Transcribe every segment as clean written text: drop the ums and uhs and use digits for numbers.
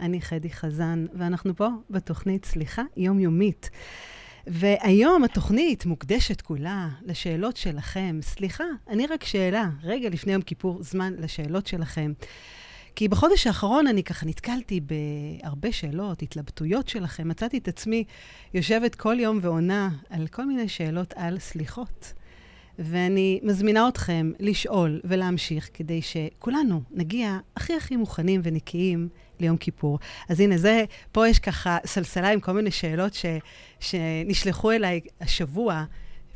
אני חדי חזן, ואנחנו פה בתוכנית סליחה יומיומית. והיום התוכנית מוקדשת כולה לשאלות שלכם. סליחה, אני רק שאלה, רגע לפני יום כיפור, זמן לשאלות שלכם. כי בחודש האחרון אני ככה נתקלתי בהרבה שאלות, התלבטויות שלכם. מצאתי את עצמי יושבת כל יום ועונה על כל מיני שאלות על סליחות. ואני מזמינה אתכם לשאול ולהמשיך כדי שכולנו נגיע הכי הכי מוכנים ונקיים ליום כיפור. אז הנה זה, פה יש ככה סלסלה עם כל מיני שאלות שנשלחו אליי השבוע,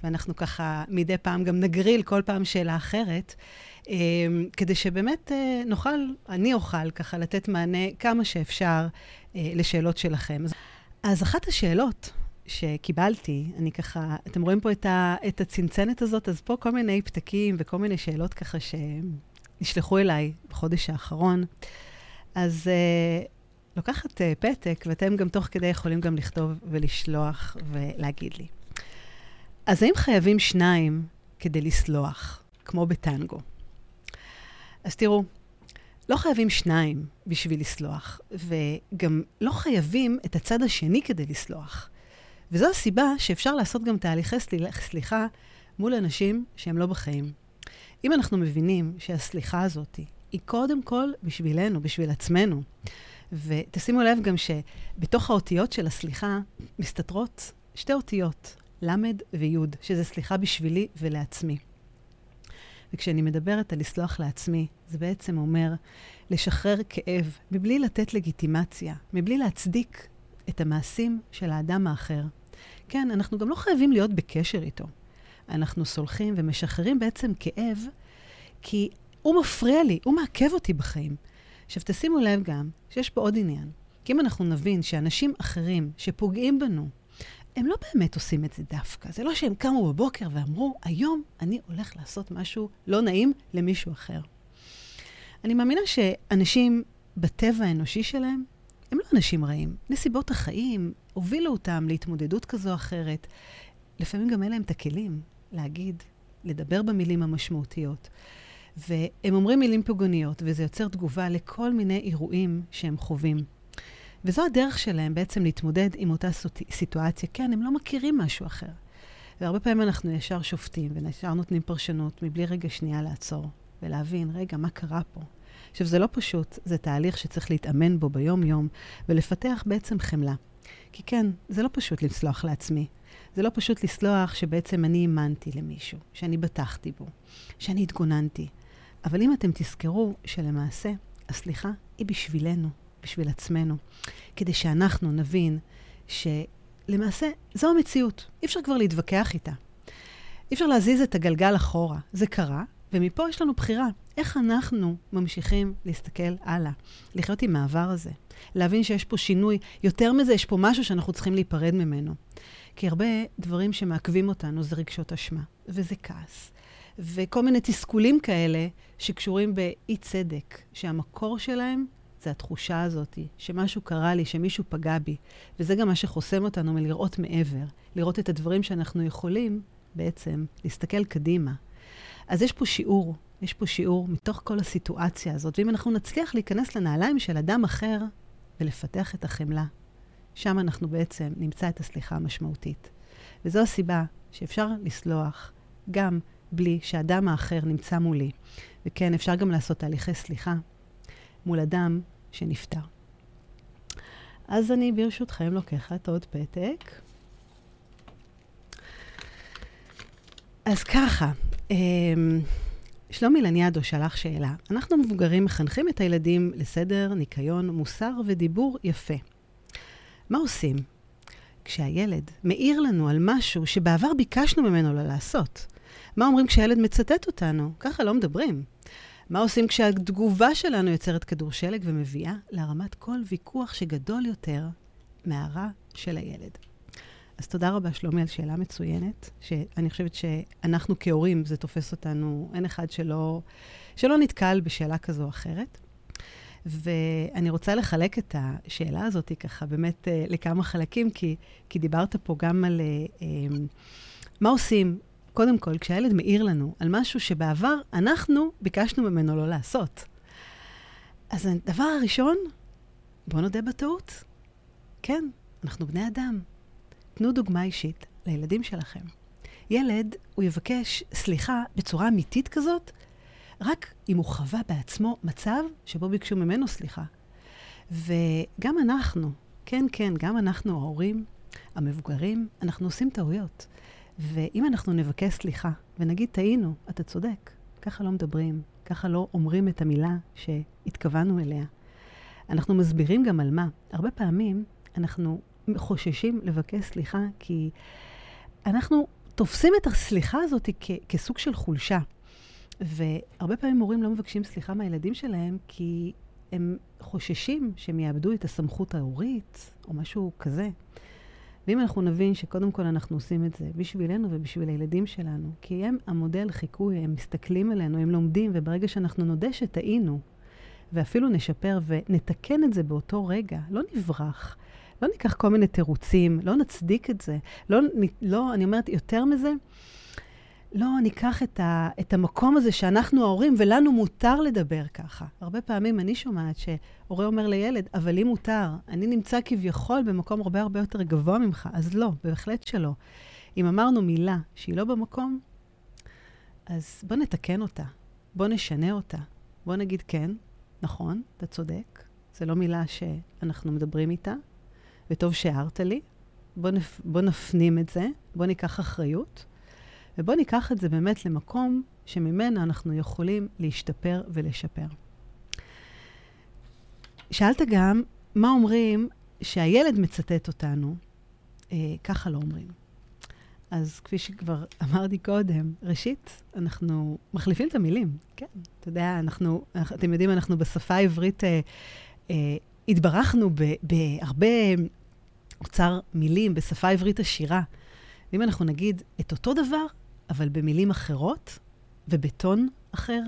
ואנחנו ככה מדי פעם גם נגריל כל פעם שאלה אחרת, כדי שבאמת אני אוכל ככה לתת מענה כמה שאפשר לשאלות שלכם. אז אחת השאלות שקיבלתי, אני ככה, אתם רואים פה את הצנצנת הזאת, אז פה כל מיני פתקים וכל מיני שאלות ככה שנשלחו אליי בחודש האחרון. אז לוקחת פתק, ואתם גם תוך כדי יכולים גם לכתוב ולשלוח ולהגיד לי. אז האם חייבים שניים כדי לסלוח, כמו בטנגו? אז תראו, לא חייבים שניים בשביל לסלוח, וגם לא חייבים את הצד השני כדי לסלוח. וזו הסיבה שאפשר לעשות גם תהליכי סליחה מול אנשים שהם לא בחיים. אם אנחנו מבינים שהסליחה הזאת היא קודם כל בשבילנו, בשביל עצמנו, ותשימו לב גם שבתוך האותיות של הסליחה מסתתרות שתי אותיות, למד ויוד, שזה סליחה בשבילי ולעצמי. וכשאני מדברת על לסלוח לעצמי, זה בעצם אומר לשחרר כאב, מבלי לתת לגיטימציה, מבלי להצדיק את המעשים של האדם האחר. כן, אנחנו גם לא חייבים להיות בקשר איתו. אנחנו סולחים ומשחררים בעצם כאב, כי הוא מפריע לי, הוא מעכב אותי בחיים. עכשיו תשימו לב גם שיש פה עוד עניין. כי אם אנחנו נבין שאנשים אחרים שפוגעים בנו, הם לא באמת עושים את זה דווקא. זה לא שהם קמו בבוקר ואמרו, היום אני הולך לעשות משהו לא נעים למישהו אחר. אני מאמינה שאנשים בטבע האנושי שלהם, הם לא אנשים רעים. נסיבות החיים הובילו אותם להתמודדות כזו או אחרת. לפעמים גם אין להם את הכלים להגיד, לדבר במילים המשמעותיות. והם אומרים מילים פוגעניות, וזה יוצר תגובה לכל מיני אירועים שהם חווים. וזו הדרך שלהם בעצם להתמודד עם אותה סיטואציה. כן, הם לא מכירים משהו אחר. והרבה פעמים אנחנו ישר שופטים, וישר נותנים פרשנות מבלי רגע שנייה לעצור, ולהבין, רגע, מה קרה פה? עכשיו, זה לא פשוט, זה תהליך שצריך להתאמן בו ביום-יום, ולפתח בעצם חמלה. כי כן, זה לא פשוט לסלוח לעצמי. זה לא פשוט לסלוח שבעצם אני האמנתי למישהו, שאני בטחתי בו, שאני התגוננתי. אבל אם אתם תזכרו שלמעשה, הסליחה היא בשבילנו, בשביל עצמנו, כדי שאנחנו נבין שלמעשה זו המציאות. אי אפשר כבר להתווכח איתה. אי אפשר להזיז את הגלגל אחורה. זה קרה, ומפה יש לנו בחירה. איך אנחנו ממשיכים להסתכל הלאה, לחיות עם העבר הזה, להבין שיש פה שינוי, יותר מזה יש פה משהו שאנחנו צריכים להיפרד ממנו. כי הרבה דברים שמעכבים אותנו זה רגשות אשמה, וזה כעס, וכל מיני תסכולים כאלה שקשורים באי צדק, שהמקור שלהם זה התחושה הזאת, שמשהו קרה לי, שמישהו פגע בי, וזה גם מה שחוסם אותנו מלראות מעבר, לראות את הדברים שאנחנו יכולים בעצם להסתכל קדימה. אז יש פה שיעור, יש פה שיעור מתוך כל הסיטואציה הזאת, ואם אנחנו נצליח להיכנס לנעליים של אדם אחר ולפתח את החמלה, שם אנחנו בעצם נמצא את הסליחה המשמעותית. וזו הסיבה שאפשר לסלוח גם בלי שאדם האחר נמצא מולי. וכן, אפשר גם לעשות תהליכי סליחה מול אדם שנפטר. אז אני ברשותכם לוקחת עוד פתק. אז ככה, שלומי לניאדו שלח שאלה. אנחנו מבוגרים מחנכים את הילדים לסדר, ניקיון, מוסר ודיבור יפה. מה עושים? כשהילד מאיר לנו על משהו שבעבר ביקשנו ממנו לא לעשות. מה אומרים כשהילד מצטט אותנו? ככה לא מדברים. מה עושים כשהתגובה שלנו יוצרת כדור שלג ומביאה להרמת כל ויכוח שגדול יותר מהרע של הילד? אז תודה רבה, שלומי, על שאלה מצוינת, שאני חושבת שאנחנו כהורים, זה תופס אותנו, אין אחד שלא נתקל בשאלה כזו או אחרת. ואני רוצה לחלק את השאלה הזאת ככה באמת לכמה חלקים, כי דיברת פה גם על מה עושים, קודם כל, כשהילד מאיר לנו על משהו שבעבר אנחנו ביקשנו ממנו לא לעשות. אז הדבר הראשון בוא נודה בטעות. כן, אנחנו בני אדם. תנו דוגמה אישית לילדים שלכם. ילד, הוא יבקש סליחה בצורה אמיתית כזאת, רק אם הוא חווה בעצמו מצב שבו ביקשו ממנו סליחה. וגם אנחנו, כן, גם אנחנו ההורים, המבוגרים, אנחנו עושים טעויות. ואם אנחנו נבקש סליחה ונגיד טעינו, אתה צודק, ככה לא מדברים, ככה לא אומרים את המילה שהתכוונו אליה. אנחנו מסבירים גם על מה. הרבה פעמים אנחנו חוששים לבקש סליחה, כי אנחנו תופסים את הסליחה הזאת כסוג של חולשה. והרבה פעמים מורים לא מבקשים סליחה מהילדים שלהם, כי הם חוששים שהם יאבדו את הסמכות ההורית, או משהו כזה. ואם אנחנו נבין שקודם כל אנחנו עושים את זה בשבילנו ובשביל הילדים שלנו, כי הם המודל חיקוי, הם מסתכלים עלינו, הם לומדים, וברגע שאנחנו נודה שטעינו, ואפילו נשפר ונתקן את זה באותו רגע, לא נברח, לא ניקח כל מיני תירוצים, לא נצדיק את זה, לא, אני אומרת יותר מזה, לא ניקח את המקום הזה שאנחנו ההורים, ולנו מותר לדבר ככה. הרבה פעמים אני שומעת שהורה אומר לילד, אבל לי מותר, אני נמצא כביכול במקום הרבה הרבה יותר גבוה ממך, אז לא, בהחלט שלא. אם אמרנו מילה שהיא לא במקום, אז בוא נתקן אותה, בוא נשנה אותה, בוא נגיד כן, נכון, אתה צודק, זה לא מילה שאנחנו מדברים איתה, וטוב שהערת לי, בוא נפנים את זה, בוא ניקח אחריות, ובוא ניקח את זה באמת למקום שממנה אנחנו יכולים להשתפר ולשפר. שאלת גם, מה אומרים שהילד מצטט אותנו? ככה לא אומרים. אז כפי שכבר אמרתי קודם, ראשית, אנחנו מחליפים את המילים. כן, אתה יודע, אתם יודעים, אנחנו בשפה העברית התברכנו בהרבה אוצר מילים, בשפה העברית עשירה. ואם אנחנו נגיד את אותו דבר, אבל במילים אחרות, ובטון אחר,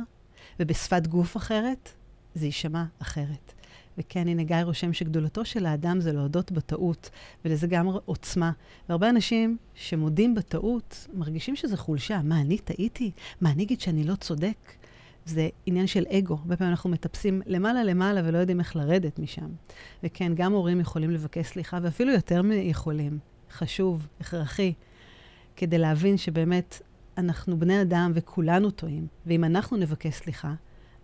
ובשפת גוף אחרת, זה יישמע אחרת. וכן, הנה גיא רושם שגדולתו של האדם זה להודות בטעות, ולזה גם עוצמה. והרבה אנשים שמודים בטעות, מרגישים שזה חולשה. מה, אני טעיתי? מה, אני אגיד שאני לא צודק? זה עניין של אגו. הרבה פעמים אנחנו מטפסים למעלה ולא יודעים איך לרדת משם. וכן, גם הורים יכולים לבקש סליחה, ואפילו יותר יכולים. חשוב, הכרחי, כדי להבין שבאמת אנחנו בני אדם וכולנו טועים, ואם אנחנו נבקש סליחה,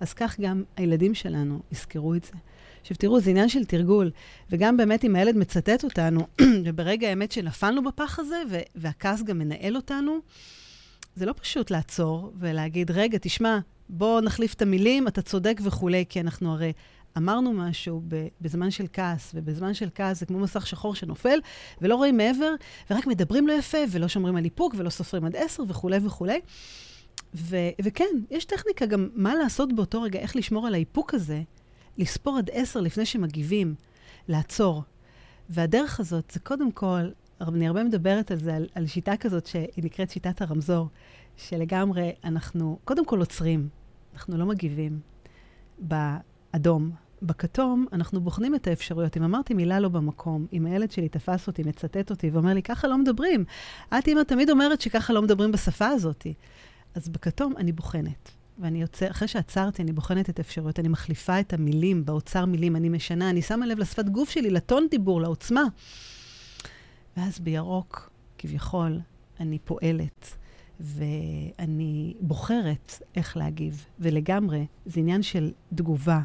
אז כך גם הילדים שלנו יזכרו את זה. עכשיו תראו, זה עניין של תרגול, וגם באמת אם הילד מצטט אותנו, וברגע האמת שנפלנו בפח הזה, והכעס גם מנהל אותנו, זה לא פשוט לעצור ולהגיד, רגע, תשמע, בוא נחליף את המילים, אתה צודק וכולי, כי אנחנו הרי אמרנו משהו בזמן של כעס, ובזמן של כעס זה כמו מסך שחור שנופל, ולא רואים מעבר, ורק מדברים לא יפה, ולא שומרים על איפוק, ולא סופרים עד 10, וכולי. וכן, יש טכניקה גם מה לעשות באותו רגע, איך לשמור על האיפוק הזה, לספור עד 10 לפני שמגיבים, לעצור. והדרך הזאת, זה קודם כל, אני הרבה מדברת על זה, על שיטה כזאת שהיא נקראת שיטת הרמזור, שלגמרי אנחנו קודם כל עוצרים, אנחנו לא מגיבים באדום. בכתום אנחנו בוחנים את האפשרויות. אם אמרתי מילה לא במקום, אם הילד שלי תפס אותי, מצטט אותי ואומר לי, ככה לא מדברים. את אמא תמיד אומרת שככה לא מדברים בשפה הזאת. אז בכתום אני בוחנת. ואני יוצא, אחרי שעצרתי, אני בוחנת את האפשרויות, אני מחליפה את המילים, באוצר מילים, אני משנה, אני שמה לב לשפת גוף שלי, לטון דיבור, לעוצמה. ואז בירוק, כביכול, אני פועלת. ואני בוחרת איך להגיב, ולגמרי זה עניין של תגובה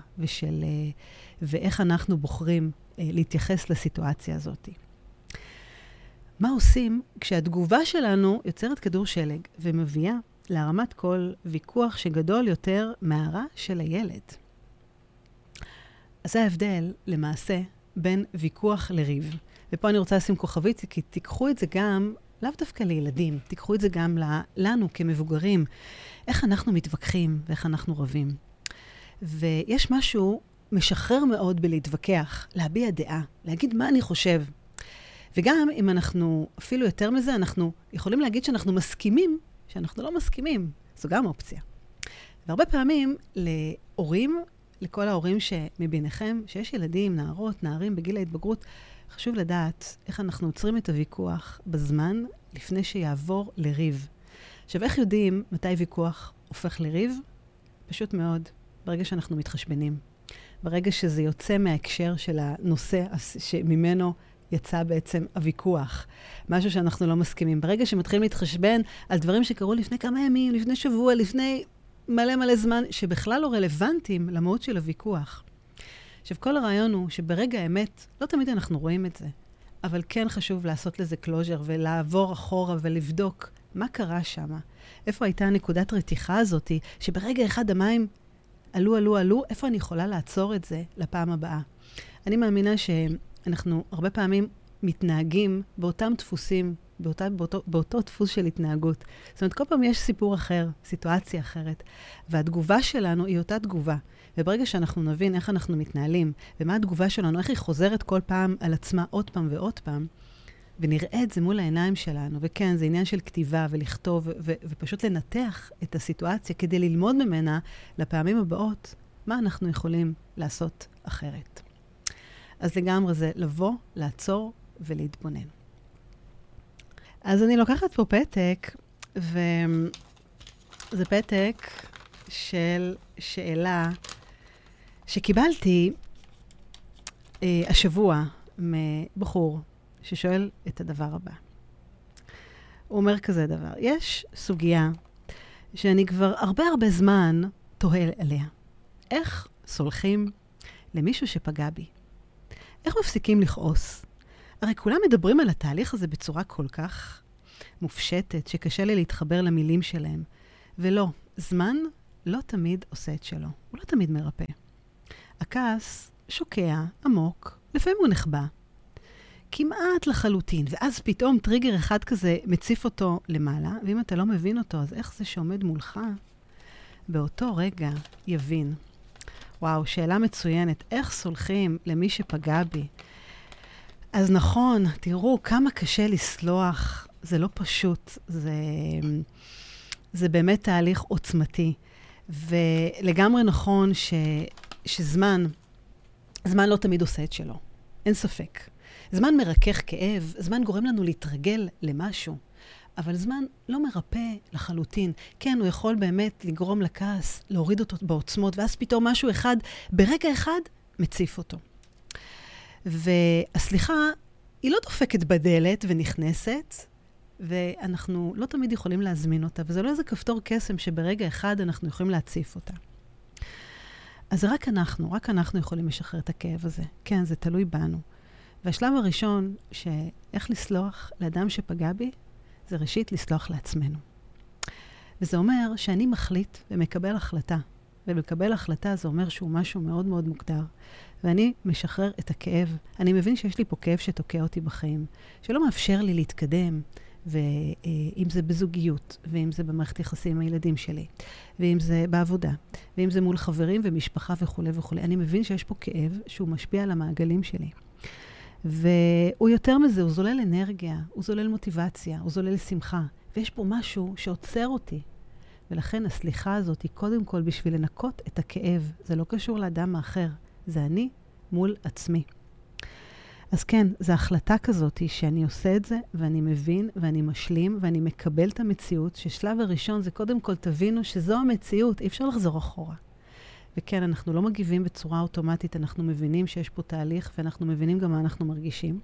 ואיך אנחנו בוחרים להתייחס לסיטואציה הזאת. מה עושים כשהתגובה שלנו יוצרת כדור שלג ומביאה להרמת כל ויכוח שגדול יותר מהרע של הילד? אז ההבדל למעשה בין ויכוח לריב, ופה אני רוצה לשים כוכבית, כי תיקחו את זה גם לאו דווקא לילדים, תיקחו את זה גם לנו כמבוגרים, איך אנחנו מתווכחים ואיך אנחנו רבים. ויש משהו משחרר מאוד בלהתווכח, להביע דעה, להגיד מה אני חושב. וגם אם אנחנו, אפילו יותר מזה, אנחנו יכולים להגיד שאנחנו מסכימים, שאנחנו לא מסכימים. זו גם אופציה. והרבה פעמים להורים, לכל ההורים שמביניכם, שיש ילדים, נערות, נערים בגיל ההתבגרות, חשוב לדעת איך אנחנו עוצרים את הוויכוח בזמן לפני שיעבור לריב. עכשיו, איך יודעים מתי ויכוח הופך לריב? פשוט מאוד, ברגע שאנחנו מתחשבנים. ברגע שזה יוצא מההקשר של הנושא שממנו יצא בעצם הוויכוח, משהו שאנחנו לא מסכימים. ברגע שמתחילים להתחשבן על דברים שקרו לפני כמה ימים, לפני שבוע, לפני מלא מלא זמן, שבכלל לא רלוונטיים למהות של הוויכוח. עכשיו, כל הרעיון הוא שברגע האמת, לא תמיד אנחנו רואים את זה, אבל כן חשוב לעשות לזה קלוז'ר ולעבור אחורה ולבדוק מה קרה שמה. איפה הייתה נקודת רתיחה הזאת, שברגע אחד המים עלו, איפה אני יכולה לעצור את זה לפעם הבאה? אני מאמינה שאנחנו הרבה פעמים מתנהגים באותם דפוסים, באותו דפוס של התנהגות. זאת אומרת, כל פעם יש סיפור אחר, סיטואציה אחרת, והתגובה שלנו היא אותה תגובה. וברגע שאנחנו נבין איך אנחנו מתנהלים, ומה התגובה שלנו, איך היא חוזרת כל פעם על עצמה עוד פעם ועוד פעם, ונראה את זה מול העיניים שלנו, וכן, זה עניין של כתיבה ולכתוב, ופשוט לנתח את הסיטואציה כדי ללמוד ממנה לפעמים הבאות, מה אנחנו יכולים לעשות אחרת. אז לגמרי זה לבוא, לעצור ולהתבונן. אז אני לוקחת פה פתק, וזה פתק של שאלה שקיבלתי השבוע מבחור ששואל את הדבר הבא. הוא אומר כזה דבר, יש סוגיה שאני כבר הרבה זמן תוהה עליה. איך סולחים למישהו שפגע בי? איך מפסיקים לכעוס? הרי כולם מדברים על התהליך הזה בצורה כל כך מופשטת, שקשה לי להתחבר למילים שלהם. ולא, זמן לא תמיד עושה את שלו. הוא לא תמיד מרפא. הכעס שוקע, עמוק, לפעמים הוא נחבא. כמעט לחלוטין, ואז פתאום טריגר אחד כזה מציף אותו למעלה, ואם אתה לא מבין אותו, אז איך זה שעומד מולך? באותו רגע יבין. וואו, שאלה מצוינת, איך סולחים למי שפגע בי? אז נכון, תראו כמה קשה לסלוח, זה לא פשוט, זה באמת תהליך עוצמתי, ולגמרי נכון שזמן לא תמיד עושה את שלו, אין ספק. זמן מרכך כאב, זמן גורם לנו להתרגל למשהו, אבל זמן לא מרפא לחלוטין. כן, הוא יכול באמת לגרום לכעס, להוריד אותו בעוצמות, ואז פתאום משהו אחד, ברגע אחד, מציף אותו. והסליחה, היא לא דופקת בדלת ונכנסת, ואנחנו לא תמיד יכולים להזמין אותה, וזה לא איזה כפתור קסם שברגע אחד אנחנו יכולים להציף אותה. אז רק אנחנו יכולים לשחרר את הכאב הזה. כן, זה תלוי בנו. והשלב הראשון, שאיך לסלוח לאדם שפגע בי, זה ראשית לסלוח לעצמנו. וזה אומר שאני מחליט ומקבל החלטה. ולקבל החלטה זה אומר שהוא משהו מאוד מאוד מוגדר. ואני משחרר את הכאב. אני מבין שיש לי פה כאב שתוקע אותי בחיים, שלא מאפשר לי להתקדם, ואם זה בזוגיות, ואם זה במערכת יחסים עם הילדים שלי, ואם זה בעבודה, ואם זה מול חברים ומשפחה וכו' וכו'. אני מבין שיש פה כאב שהוא משפיע על המעגלים שלי. והוא יותר מזה, הוא זולל אנרגיה, הוא זולל מוטיבציה, הוא זולל שמחה. ויש פה משהו שעוצר אותי. ולכן הסליחה הזאת היא קודם כל בשביל לנקות את הכאב. זה לא קשור לאדם האחר, זה אני מול עצמי. אז כן, זו החלטה כזאת שאני עושה את זה, ואני מבין, ואני משלים, ואני מקבל את המציאות, ששלב הראשון זה קודם כל תבינו שזו המציאות, אי אפשר לחזור אחורה. וכן, אנחנו לא מגיבים בצורה אוטומטית, אנחנו מבינים שיש פה תהליך, ואנחנו מבינים גם מה אנחנו מרגישים.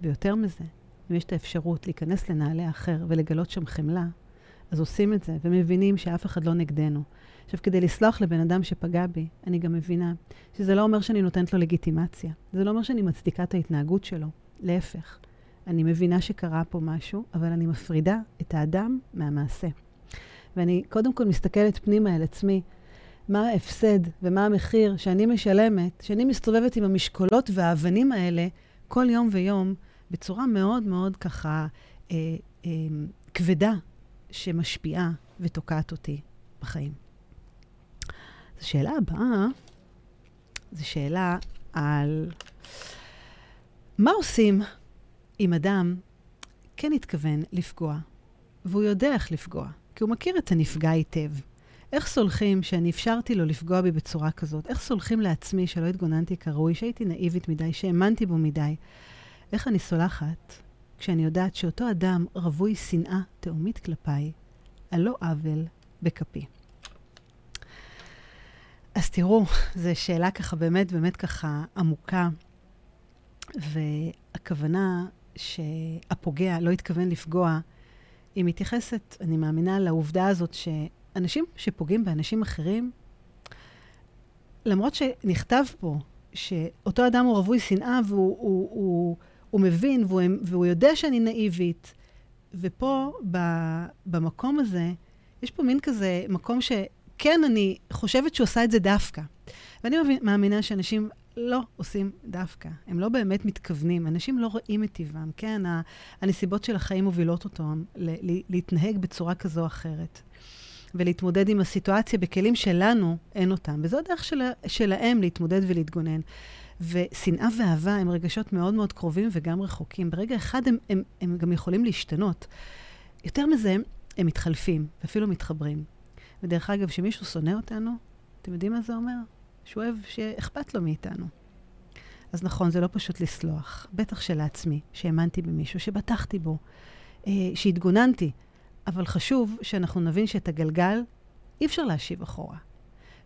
ויותר מזה, אם יש את האפשרות להיכנס לנעלי האחר ולגלות שם חמלה, אז עושים את זה, ומבינים שאף אחד לא נגדנו. עכשיו, כדי לסלוח לבן אדם שפגע בי, אני גם מבינה שזה לא אומר שאני נותנת לו לגיטימציה. זה לא אומר שאני מצדיקה את ההתנהגות שלו. להפך, אני מבינה שקרה פה משהו, אבל אני מפרידה את האדם מהמעשה. ואני קודם כל מסתכלת פנימה על עצמי, מה ההפסד ומה המחיר שאני משלמת, שאני מסתובבת עם המשקולות והאבנים האלה כל יום ויום, בצורה מאוד מאוד ככה כבדה שמשפיעה ותוקעת אותי בחיים. אז השאלה הבאה, זו שאלה על מה עושים אם אדם כן התכוון לפגוע, והוא יודע איך לפגוע, כי הוא מכיר את הנפגע היטב. איך סולחים שאני אפשרתי לו לפגוע בי בצורה כזאת? איך סולחים לעצמי שלא התגוננתי כראוי, שהייתי נאיבית מדי, שהאמנתי בו מדי? איך אני סולחת כשאני יודעת שאותו אדם רבוי שנאה תאומית כלפיי, על לא עוול בכפי? אז תראו, זו שאלה ככה באמת, באמת ככה עמוקה, והכוונה שהפוגע לא התכוון לפגוע, היא מתייחסת, אני מאמינה, לעובדה הזאת שאנשים שפוגעים באנשים אחרים, למרות שנכתב פה שאותו אדם הוא רבוי שנאה, והוא מבין, והוא יודע שאני נאיבית, ופה, במקום הזה, יש פה מין כזה מקום שכן, אני חושבת שעושה את זה דווקא. ואני מאמינה שאנשים לא עושים דווקא. הם לא באמת מתכוונים. אנשים לא רואים את טבעם. כן, הנסיבות של החיים מובילות אותם להתנהג בצורה כזו או אחרת. ולהתמודד עם הסיטואציה בכלים שלנו, אין אותם. וזו הדרך שלהם להתמודד ולהתגונן. ושנאה ואהבה הם רגשות מאוד מאוד קרובים וגם רחוקים. ברגע אחד הם גם יכולים להשתנות. יותר מזה, הם מתחלפים, ואפילו מתחברים. ודרך אגב, שמישהו שונא אותנו, אתם יודעים מה זה אומר? שהוא אוהב שאכפת לו מאיתנו. אז נכון, זה לא פשוט לסלוח. בטח שלעצמי, שהאמנתי במישהו, שבטחתי בו, שהתגוננתי. אבל חשוב שאנחנו נבין שאת הגלגל אי אפשר להשיב אחורה.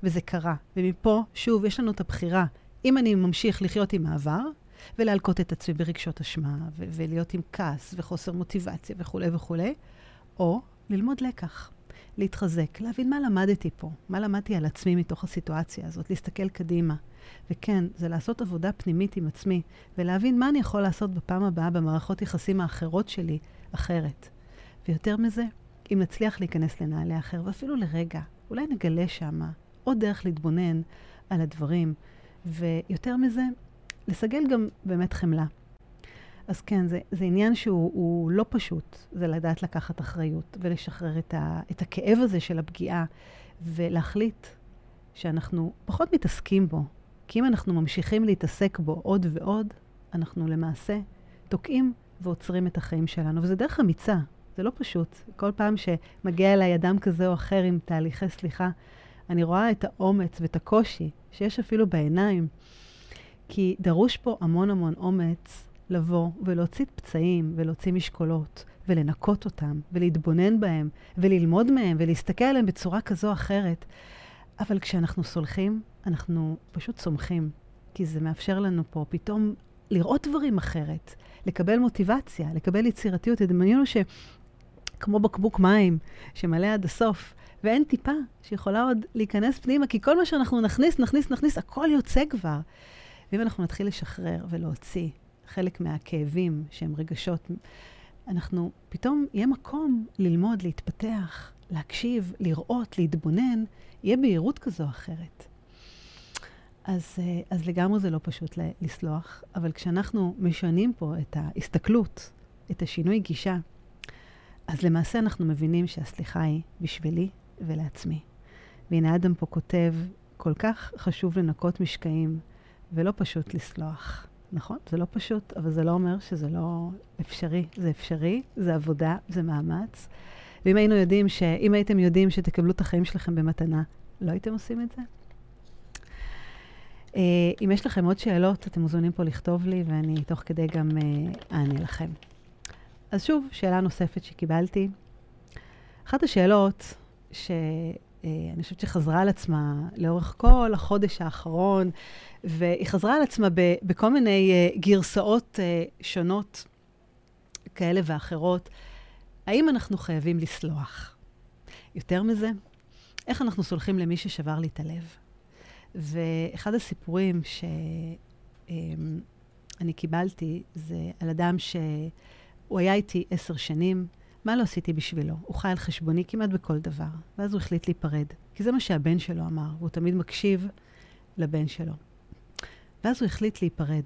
וזה קרה. ומפה, שוב, יש לנו את הבחירה. אם אני ממשיך לחיות עם העבר, ולהלקות את עצמי ברגשות אשמה, ולהיות עם כעס וחוסר מוטיבציה וכו' וכו', או ללמוד לקח, להתחזק, להבין מה למדתי פה, מה למדתי על עצמי מתוך הסיטואציה הזאת, להסתכל קדימה. וכן, זה לעשות עבודה פנימית עם עצמי, ולהבין מה אני יכול לעשות בפעם הבאה במערכות יחסים האחרות שלי אחרת. ויותר מזה, אם נצליח להיכנס לנעלי אחר, ואפילו לרגע, אולי נגלה שמה, עוד דרך להתבונן על הדברים, ויותר מזה, לסגל גם באמת חמלה. אז כן, זה עניין שהוא לא פשוט, זה לדעת לקחת אחריות, ולשחרר את הכאב הזה של הפגיעה, ולהחליט שאנחנו פחות מתעסקים בו, כי אם אנחנו ממשיכים להתעסק בו עוד ועוד, אנחנו למעשה תוקעים ועוצרים את החיים שלנו, וזה דרך אמיצה, זה לא פשוט. כל פעם שמגיע אליי אדם כזה או אחר עם תהליכי סליחה, אני רואה את האומץ ואת הקושי שיש אפילו בעיניים, כי דרוש פה המון המון אומץ, לבוא ולהוציא פצעים ולהוציא משקולות ולנקות אותם ולהתבונן בהם וללמוד מהם ולהסתכל עליהם בצורה כזו או אחרת. אבל כשאנחנו סולחים, אנחנו פשוט סומכים, כי זה מאפשר לנו פה פתאום לראות דברים אחרת, לקבל מוטיבציה, לקבל יצירתיות. תדמיינו שכמו בקבוק מים שמלא עד הסוף, ואין טיפה שיכולה עוד להיכנס פנימה, כי כל מה שאנחנו נכניס, הכל יוצא כבר. ואם אנחנו נתחיל לשחרר ולהוציא חלק מהכאבים שהם רגשות, אנחנו פתאום יהיה מקום ללמוד, להתפתח, להקשיב, לראות, להתבונן, יהיה בהירות כזו או אחרת. אז לגמרי זה לא פשוט לסלוח, אבל כשאנחנו משנים פה את ההסתכלות, את השינוי גישה, אז למעשה אנחנו מבינים שהסליחה היא בשבילי ולעצמי. והנה אדם פה כותב, כל כך חשוב לנקות משקעים ולא פשוט לסלוח. נכון? זה לא פשוט, אבל זה לא אומר שזה לא אפשרי. זה אפשרי, זה עבודה, זה מאמץ. ואם הייתם יודעים שתקבלו את החיים שלכם במתנה, לא הייתם עושים את זה? אם יש לכם עוד שאלות, אתם מוזמנים פה לכתוב לי, ואני תוך כדי גם אענה לכם. אז שוב, שאלה נוספת שקיבלתי. אחת השאלות אני חושבת שחזרה על עצמה לאורך כל החודש האחרון, והיא חזרה על עצמה בכל מיני גרסאות שונות כאלה ואחרות. האם אנחנו חייבים לסלוח? יותר מזה, איך אנחנו סולחים למי ששבר לי את הלב? ואחד הסיפורים שאני קיבלתי זה על אדם שהוא היה איתי 10 שנים, מה לא עשיתי בשבילו? הוא חי על חשבוני כמעט בכל דבר. ואז הוא החליט להיפרד. כי זה מה שהבן שלו אמר. והוא תמיד מקשיב לבן שלו. ואז הוא החליט להיפרד.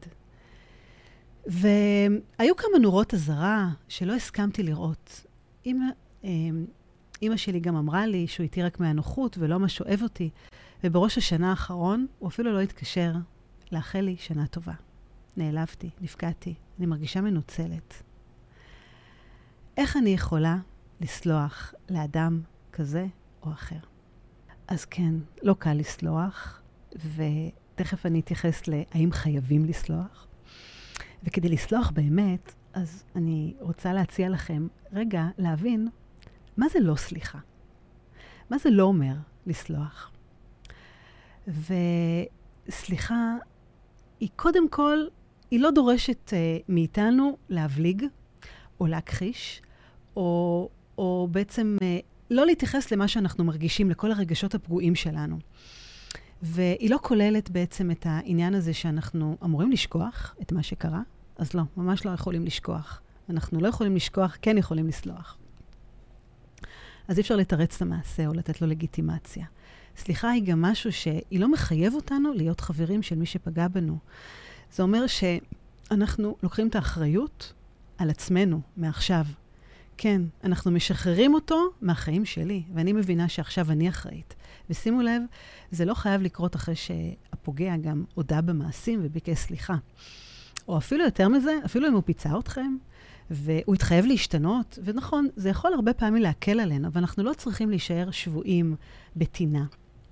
והיו כמה נורות אזהרה שלא הסכמתי לראות. אמא שלי גם אמרה לי שהוא איתי רק מהנוחות ולא מה שאוהב אותי. ובראש השנה האחרון הוא אפילו לא התקשר לאחל לי שנה טובה. נעלבתי, נפגעתי. אני מרגישה מנוצלת. איך אני יכולה לסלוח לאדם כזה או אחר? אז כן, לא קל לסלוח, ותכף אני אתייחס להאם חייבים לסלוח. וכדי לסלוח באמת, אז אני רוצה להציע לכם רגע להבין מה זה לא סליחה. מה זה לא אומר לסלוח. וסליחה, היא קודם כל, היא לא דורשת מאיתנו להבליג, או להכחיש, או בעצם לא להתייחס למה שאנחנו מרגישים, לכל הרגשות הפגועים שלנו. והיא לא כוללת בעצם את העניין הזה שאנחנו אמורים לשכוח את מה שקרה, אז לא, ממש לא יכולים לשכוח. אנחנו לא יכולים לשכוח, כן יכולים לסלוח. אז אי אפשר לתרץ את המעשה או לתת לו לגיטימציה. סליחה היא גם משהו שהיא לא מחייב אותנו להיות חברים של מי שפגע בנו. זה אומר שאנחנו לוקחים את האחריות על עצמנו מעכשיו. כן, אנחנו משחררים אותו מהחיים שלי, ואני מבינה שעכשיו אני אחראית. ושימו לב, זה לא חייב לקרות אחרי שהפוגע גם הודה במעשים וביקש סליחה. או אפילו יותר מזה, אפילו אם הוא פיצה אתכם, והוא התחייב להשתנות, ונכון, זה יכול הרבה פעמים להקל עלינו, אבל אנחנו לא צריכים להישאר שבועים בטינה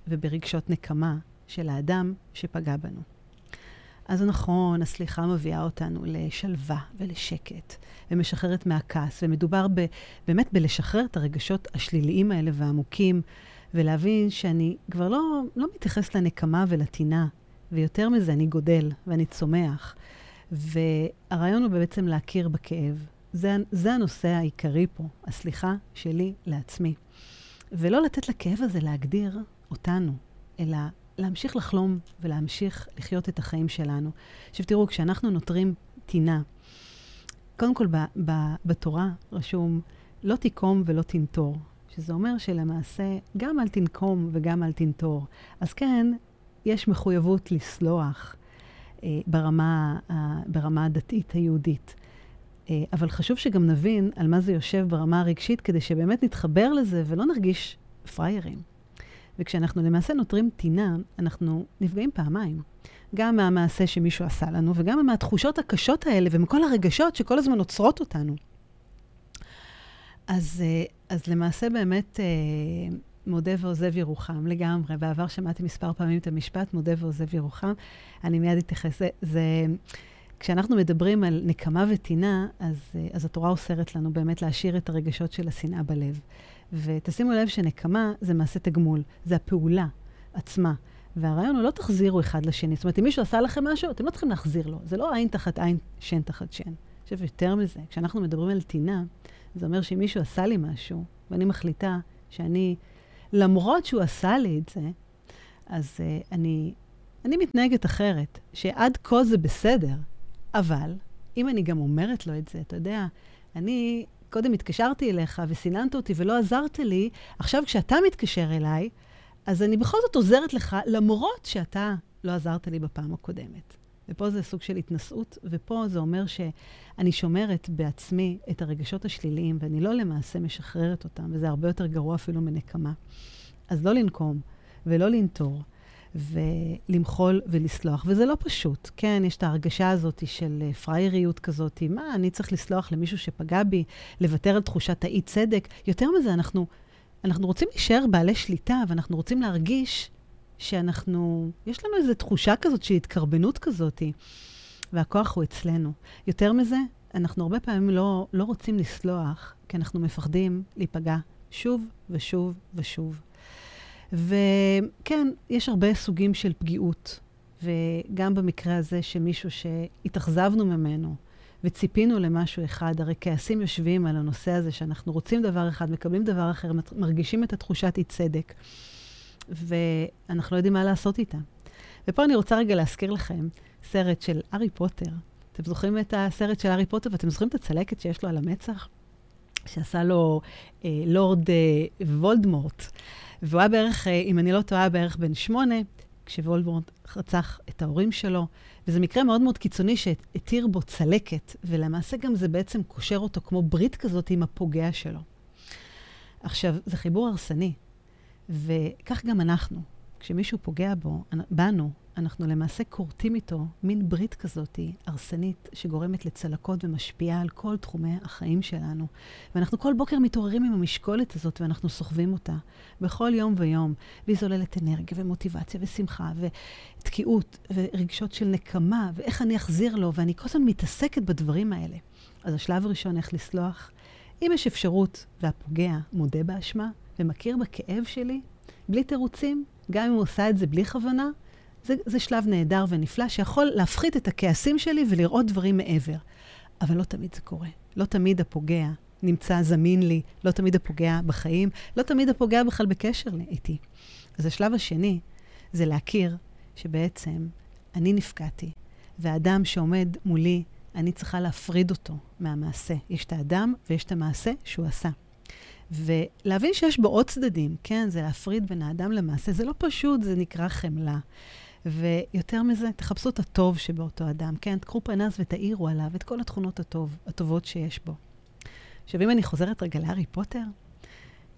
וברגשות נקמה של האדם שפגע בנו. אז נכון, הסליחה מביאה אותנו לשלווה ולשקט, ומשחררת מהכעס, ומדובר באמת בלשחרר את הרגשות השליליים האלה והעמוקים, ולהבין שאני כבר לא מתייחס לנקמה ולטינה, ויותר מזה אני גודל ואני צומח. והרעיון הוא בעצם להכיר בכאב. זה הנושא העיקרי פה, הסליחה שלי לעצמי. ולא לתת לכאב הזה להגדיר אותנו, אלא להמשיך לחלום ולהמשיך לחיות את החיים שלנו. עכשיו תראו, כשאנחנו נותרים טינה, קודם כל בתורה רשום, לא תיקום ולא תנתור. שזה אומר שלמעשה גם אל תנקום וגם אל תנתור. אז כן, יש מחויבות לסלוח. ברמה הדתית היהודית. אבל חשוב שגם נבין על מה זה יושב ברמה הרגשית, כדי שבאמת נתחבר לזה ולא נרגיש פריירים. וכשאנחנו למעשה נותרים טינה, אנחנו נפגעים פעמיים. גם מהמעשה שמישהו עשה לנו, וגם מהתחושות הקשות האלה, ומכל הרגשות שכל הזמן נוצרות אותנו. אז למעשה באמת מודה ועוזב ירוחם, לגמרי. בעבר שמעתי מספר פעמים את המשפט, מודה ועוזב ירוחם. אני מיד אתייחס. זה, כשאנחנו מדברים על נקמה וטינה, אז התורה אוסרת לנו באמת להשאיר את הרגשות של השנאה בלב. ותשימו לב שנקמה זה מעשה תגמול, זה הפעולה עצמה. והרעיון הוא לא תחזירו אחד לשני. זאת אומרת, אם מישהו עשה לכם משהו, אתם לא צריכים להחזיר לו. זה לא עין תחת עין, שן תחת שן. עכשיו, יותר מזה, כשאנחנו מדברים על טינה, זה אומר שאם מישהו עשה לי משהו, ואני מחליטה שאני למרות שהוא עשה לי את זה, אז אני מתנהגת אחרת, שעד כה זה בסדר, אבל אם אני גם אומרת לו את זה, אתה יודע, אני קודם התקשרתי אליך וסיננת אותי ולא עזרת לי, עכשיו כשאתה מתקשר אליי, אז אני בכל זאת עוזרת לך, למרות שאתה לא עזרת לי בפעם הקודמת. ופה זה סוג של התנסות, ופה זה אומר שאני שומרת בעצמי את הרגשות השליליים, ואני לא למעשה משחררת אותם, וזה הרבה יותר גרוע אפילו מנקמה. אז לא לנקום, ולא לנטור, ולמחול ולסלוח. וזה לא פשוט. כן, יש את ההרגשה הזאת של פרייריות כזאת, מה, אני צריך לסלוח למישהו שפגע בי, לוותר על תחושת האי צדק. יותר מזה, אנחנו רוצים להישאר בעלי שליטה, ואנחנו רוצים להרגיש יש לנו איזו תחושה כזאת, שהיא התקרבנות כזאת, והכוח הוא אצלנו. יותר מזה, אנחנו הרבה פעמים לא רוצים לסלוח, כי אנחנו מפחדים להיפגע שוב ושוב ושוב. וכן, יש הרבה סוגים של פגיעות, וגם במקרה הזה שמישהו שהתאכזבנו ממנו, וציפינו למשהו אחד, הרי כעסים יושבים על הנושא הזה, שאנחנו רוצים דבר אחד, מקבלים דבר אחר, מרגישים את התחושת אי צדק. ואנחנו לא יודעים מה לעשות איתה. ופה אני רוצה רגע להזכיר לכם סרט של ארי פוטר. אתם זוכרים את הסרט של ארי פוטר, ואתם זוכרים את הצלקת שיש לו על המצח? שעשה לו לורד וולדמורט. והוא היה בערך, אם אני לא טועה, בערך בן 8, כשוולדמורט רצח את ההורים שלו. וזה מקרה מאוד מאוד קיצוני שהתיר בו צלקת, ולמעשה גם זה בעצם קושר אותו כמו ברית כזאת עם הפוגע שלו. עכשיו, זה חיבור הרסני. וכך גם אנחנו, כשמישהו פוגע בנו, אנחנו למעשה קורטים איתו מין ברית כזאת הרסנית שגורמת לצלקות ומשפיעה על כל תחומי החיים שלנו. ואנחנו כל בוקר מתעוררים עם המשקולת הזאת ואנחנו סוחבים אותה בכל יום ויום. והיא זוללת אנרגיה ומוטיבציה ושמחה ותקיעות ורגשות של נקמה ואיך אני אחזיר לו ואני כל הזמן מתעסקת בדברים האלה. אז השלב הראשון איך לסלוח. אם יש אפשרות והפוגע מודה באשמה, ומכיר בכאב שלי, בלי תירוצים, גם אם הוא עושה את זה בלי כוונה, זה שלב נהדר ונפלא, שיכול להפחית את הכעסים שלי ולראות דברים מעבר. אבל לא תמיד זה קורה. לא תמיד הפוגע נמצא זמין לי, לא תמיד הפוגע בחיים, לא תמיד הפוגע בכלל בקשר איתי. אז השלב השני זה להכיר שבעצם אני נפגעתי, והאדם שעומד מולי, אני צריכה להפריד אותו מהמעשה. יש את האדם ויש את המעשה שהוא עשה. ולהבין שיש בו עוד צדדים, כן, זה להפריד בין האדם למעשה, זה לא פשוט, זה נקרא חמלה. ויותר מזה, תחפשו את הטוב שבאותו אדם, כן, תקרו פנס ותאירו עליו את כל התכונות הטובות שיש בו. עכשיו, אם אני חוזרת רגע לארי פוטר,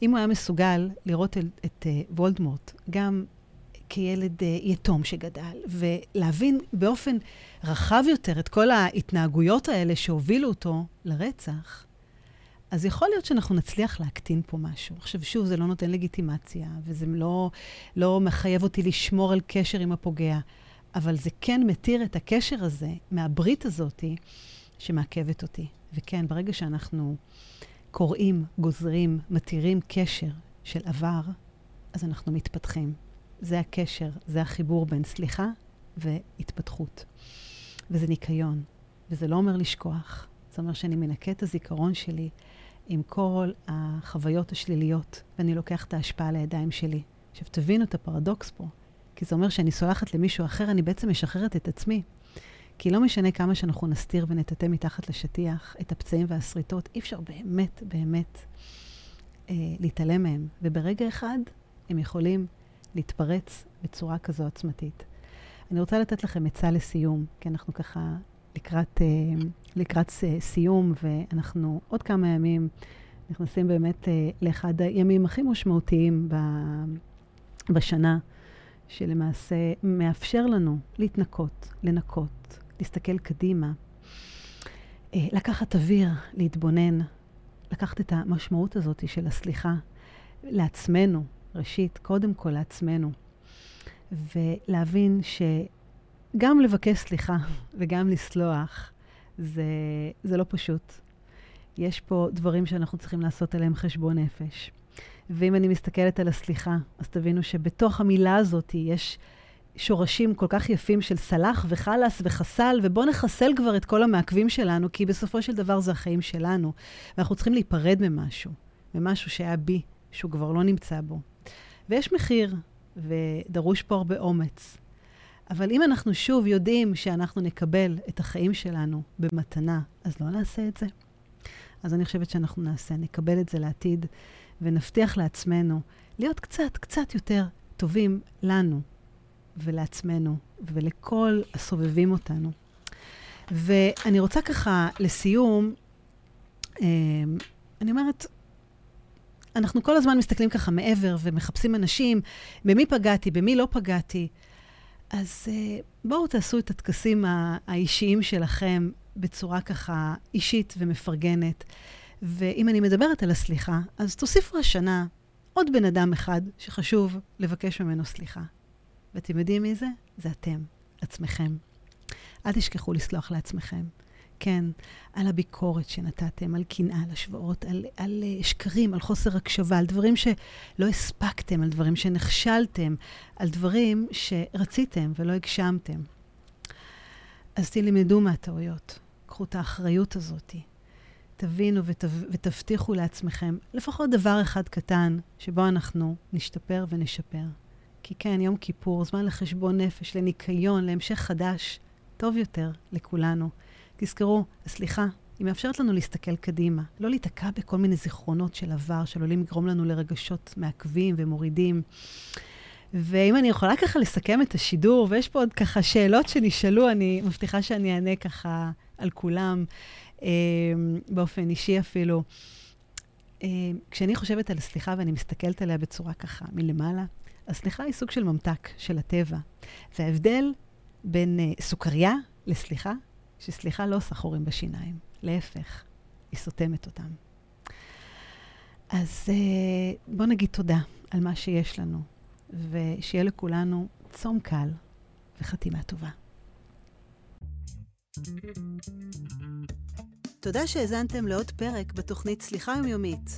אם הוא היה מסוגל לראות את וולדמורט, גם כילד יתום שגדל, ולהבין באופן רחב יותר את כל ההתנהגויות האלה שהובילו אותו לרצח, אז יכול להיות שאנחנו נצליח להקטין פה משהו. עכשיו, שוב, זה לא נותן לגיטימציה, וזה לא מחייב אותי לשמור על קשר עם הפוגע, אבל זה כן מתיר את הקשר הזה, מהברית הזאת, שמעכבת אותי. וכן, ברגע שאנחנו קוראים, גוזרים, מתירים קשר של עבר, אז אנחנו מתפתחים. זה הקשר, זה החיבור בין סליחה והתפתחות. וזה ניקיון, וזה לא אומר לשכוח. זה אומר שאני מנקה את הזיכרון שלי עם כל החוויות השליליות, ואני לוקח את ההשפעה לידיים שלי. עכשיו, תבינו את הפרדוקס פה, כי זה אומר שאני סולחת למישהו אחר, אני בעצם משחררת את עצמי. כי לא משנה כמה שאנחנו נסתיר ונטטה מתחת לשטיח את הפצעים והסריטות, אי אפשר באמת, באמת להתעלם מהם. וברגע אחד הם יכולים להתפרץ בצורה כזו עצמתית. אני רוצה לתת לכם עצה לסיום, כי אנחנו ככה לקראת סיום, ואנחנו עוד כמה ימים נכנסים באמת לאחד הימים הכי משמעותיים בשנה, שלמעשה מאפשר לנו להתנקות, לנקות, להסתכל קדימה, לקחת אוויר, להתבונן, לקחת את המשמעות הזאת של הסליחה לעצמנו, ראשית, קודם כל לעצמנו, ולהבין שגם לבקש סליחה וגם לסלוח, זה לא פשוט. יש פה דברים שאנחנו צריכים לעשות עליהם חשבון נפש. ואם אני מסתכלת על הסליחה, אז תבינו שבתוך המילה הזאת יש שורשים כל כך יפים של סלח וחלס וחסל, ובוא נחסל כבר את כל המעכבים שלנו, כי בסופו של דבר זה החיים שלנו, ואנחנו צריכים להיפרד ממשהו שהיה בי, שהוא כבר לא נמצא בו. ויש מחיר, ודרוש פה הרבה אומץ. אבל אם אנחנו שוב יודעים שאנחנו נקבל את החיים שלנו במתנה, אז לא נעשה את זה. אז אני חושבת שאנחנו נקבל את זה לעתיד, ונבטיח לעצמנו להיות קצת יותר טובים לנו ולעצמנו ולכל הסובבים אותנו. ואני רוצה ככה לסיום, אני אומרת, אנחנו כל הזמן מסתכלים ככה מעבר ומחפשים אנשים, במי פגעתי, במי לא פגעתי. אז בואו תעשו את התקסים האישיים שלכם בצורה ככה אישית ומפרגנת. ואם אני מדברת על הסליחה, אז תוסיפו השנה עוד בן אדם אחד שחשוב לבקש ממנו סליחה. ואתם יודעים מי זה? זה אתם, עצמכם. אל תשכחו לסלוח לעצמכם. כן, על הביקורת שנתתם, על קנאה, על השוואות, על שקרים, על חוסר הקשבה, על דברים שלא הספקתם, על דברים שנכשלתם, על דברים שרציתם ולא הגשמתם. אז תלמדו מהטעויות, קחו את האחריות הזאת, תבינו ותבטיחו לעצמכם לפחות דבר אחד קטן שבו אנחנו נשתפר ונשפר. כי כן, יום כיפור, זמן לחשבון נפש, לניקיון, להמשך חדש, טוב יותר לכולנו. תזכרו, הסליחה, היא מאפשרת לנו להסתכל קדימה, לא להתעקע בכל מיני זיכרונות של עבר, שעלולים לגרום לנו לרגשות מעכבים ומורידים. ואם אני יכולה ככה לסכם את השידור, ויש פה עוד ככה שאלות שנשאלו, אני מבטיחה שאני אענה ככה על כולם, באופן אישי אפילו. כשאני חושבת על הסליחה ואני מסתכלת עליה בצורה ככה מלמעלה, הסליחה היא סוג של ממתק של הטבע. וההבדל בין סוכריה לסליחה, שסליחה לא עושה חורים בשיניים. להפך, היא סותמת אותם. אז בוא נגיד תודה על מה שיש לנו, ושיהיה לכולנו צום קל וחתימה טובה. תודה שהזנתם לעוד פרק בתוכנית סליחה יומיומית.